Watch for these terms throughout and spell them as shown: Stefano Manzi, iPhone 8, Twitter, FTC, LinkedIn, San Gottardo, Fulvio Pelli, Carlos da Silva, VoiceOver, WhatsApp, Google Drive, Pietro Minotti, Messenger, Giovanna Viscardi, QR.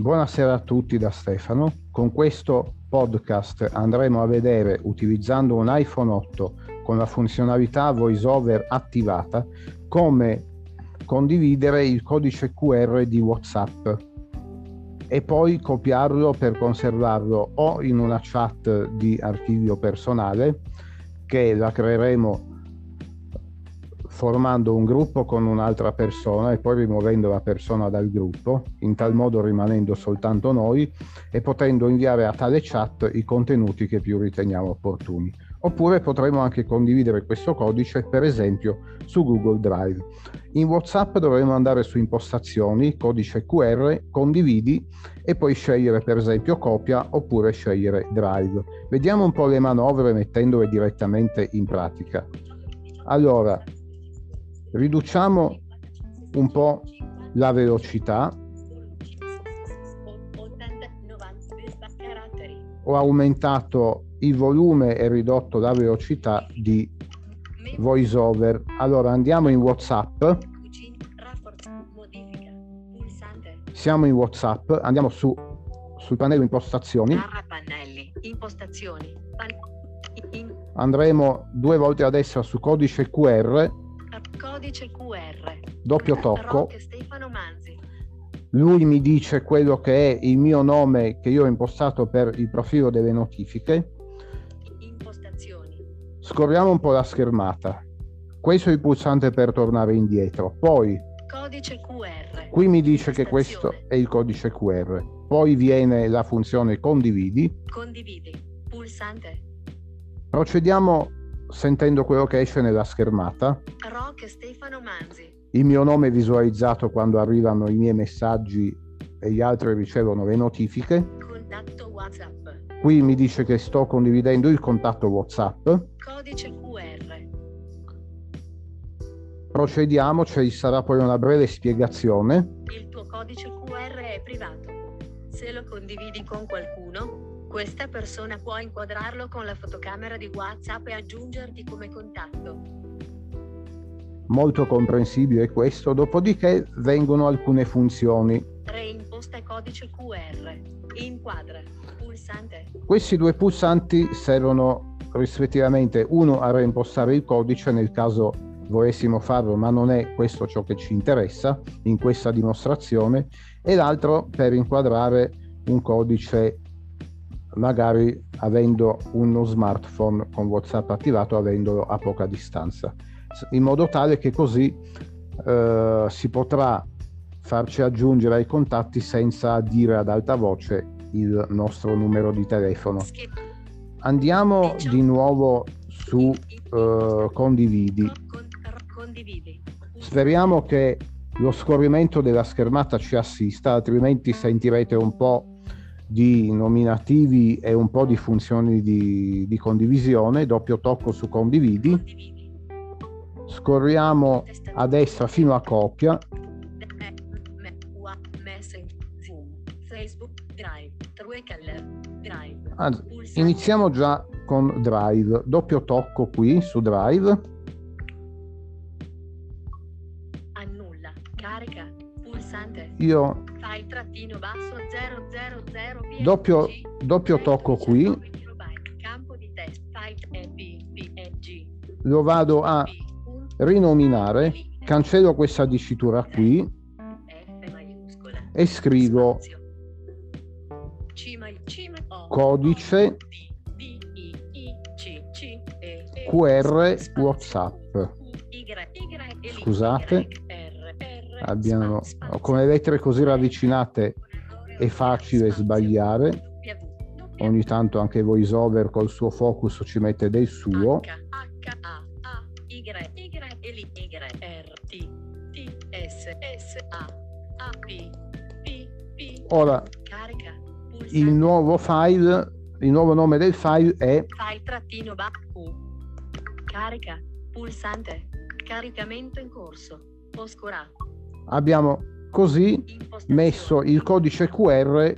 Buonasera a tutti da Stefano. Con questo podcast andremo a vedere, utilizzando un iPhone 8 con la funzionalità VoiceOver attivata, come condividere il codice QR di WhatsApp e poi copiarlo per conservarlo o in una chat di archivio personale, che la creeremo formando un gruppo con un'altra persona e poi rimuovendo la persona dal gruppo, in tal modo rimanendo soltanto noi e potendo inviare a tale chat i contenuti che più riteniamo opportuni. Oppure potremo anche condividere questo codice, per esempio, su Google Drive. In WhatsApp dovremo andare su impostazioni, codice QR, condividi e poi scegliere per esempio copia oppure scegliere Drive. Vediamo un po' le manovre mettendole direttamente in pratica. Allora, riduciamo un po' la velocità . Ho aumentato il volume e ridotto la velocità di VoiceOver. Allora andiamo in WhatsApp, siamo in WhatsApp, andiamo sul pannello impostazioni, andremo due volte a destra su codice QR, doppio tocco, Stefano Manzi. Lui mi dice quello che è il mio nome che io ho impostato per il profilo delle notifiche. Impostazioni. Scorriamo un po' la schermata. Questo è il pulsante per tornare indietro. Poi codice QR. Qui mi dice che questo è il codice QR. Poi viene la funzione condividi. Condividi. Pulsante. Procediamo sentendo quello che esce nella schermata. Rock Stefano Manzi. Il mio nome è visualizzato quando arrivano i miei messaggi e gli altri ricevono le notifiche. Contatto WhatsApp. Qui mi dice che sto condividendo il contatto WhatsApp. Codice QR. Procediamo, ci sarà poi una breve spiegazione. Il tuo codice QR è privato. Se lo condividi con qualcuno, questa persona può inquadrarlo con la fotocamera di WhatsApp e aggiungerti come contatto. Molto comprensibile questo, dopodiché vengono alcune funzioni. Reimposta codice QR, inquadra, pulsante. Questi due pulsanti servono rispettivamente, uno a reimpostare il codice nel caso volessimo farlo, ma non è questo ciò che ci interessa in questa dimostrazione, e l'altro per inquadrare un codice, magari avendo uno smartphone con WhatsApp attivato, avendolo a poca distanza, in modo tale che così si potrà farci aggiungere ai contatti senza dire ad alta voce il nostro numero di telefono. Andiamo di nuovo su condividi. Speriamo che lo scorrimento della schermata ci assista, altrimenti sentirete un po' di nominativi e un po' di funzioni di condivisione. Doppio tocco su condividi. Scorriamo a destra fino a copia. Iniziamo già con Drive. Doppio tocco qui su Drive. Annulla. Carica. Pulsante. Io fai trattino basso 000. Doppio tocco qui. Campo di test. Lo vado a rinominare, cancello questa dicitura qui e scrivo codice QR WhatsApp. Scusate, abbiamo con le lettere così ravvicinate è facile sbagliare. Ogni tanto anche VoiceOver col suo focus ci mette del suo. Ora il nuovo file, il nuovo nome del file è carica pulsante caricamento in corso oscura. Abbiamo così messo il codice QR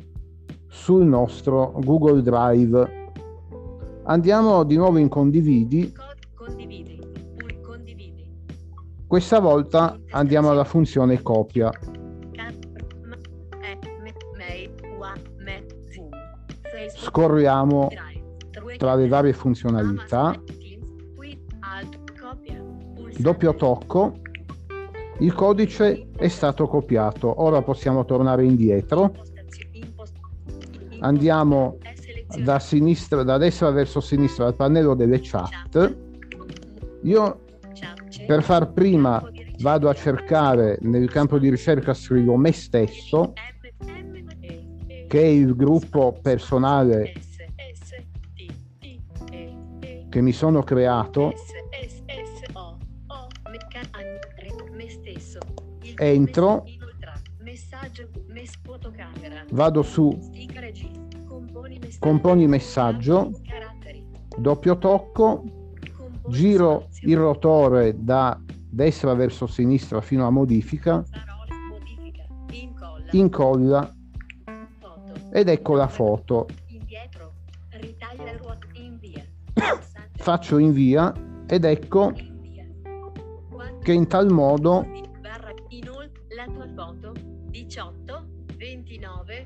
sul nostro Google Drive. Andiamo di nuovo in condividi. Questa volta andiamo alla funzione copia. scorriamo tra le varie funzionalità, doppio tocco, il codice è stato copiato. Ora possiamo tornare indietro, andiamo da sinistra, da destra verso sinistra al pannello delle chat. Io per far prima vado a cercare nel campo di ricerca, scrivo me stesso, che è il gruppo personale che mi sono creato, entro, vado su componi messaggio, doppio tocco, giro il rotore da destra verso sinistra fino a modifica, incolla ed ecco la foto. Faccio invia ed ecco che in tal modo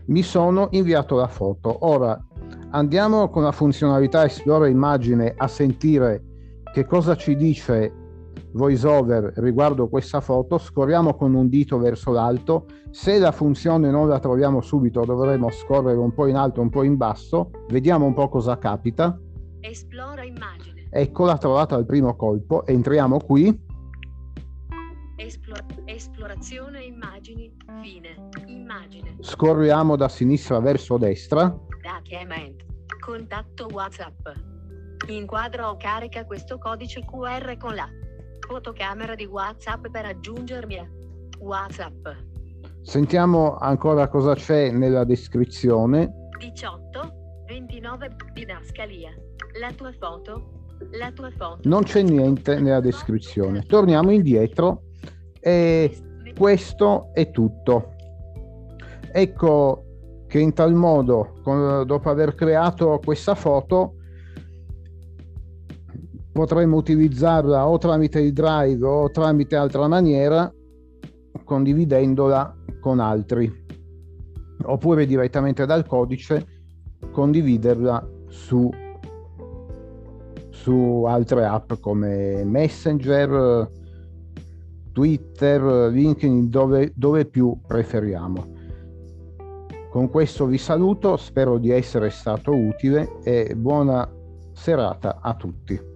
mi sono inviato la foto. Ora andiamo con la funzionalità Esplora immagine a sentire che cosa ci dice VoiceOver riguardo questa foto. Scorriamo con un dito verso l'alto, se la funzione non la troviamo subito dovremo scorrere un po' in alto, un po' in basso, vediamo un po' cosa capita. Esplora immagine. Eccola trovata al primo colpo, entriamo qui. Esplorazione immagini, fine, immagine. Scorriamo da sinistra verso destra. Document, contatto WhatsApp. Inquadra o carica questo codice QR con la fotocamera di WhatsApp per aggiungermi a WhatsApp. Sentiamo ancora cosa c'è nella descrizione. 18. 29 di Nascalia, la tua foto, la tua foto. Non c'è niente nella descrizione. Torniamo indietro e questo è tutto. Ecco che in tal modo, dopo aver creato questa foto, potremo utilizzarla o tramite il Drive o tramite altra maniera, condividendola con altri, oppure direttamente dal codice condividerla su altre app come Messenger, Twitter, LinkedIn, dove più preferiamo. Con questo vi saluto, spero di essere stato utile e buona serata a tutti.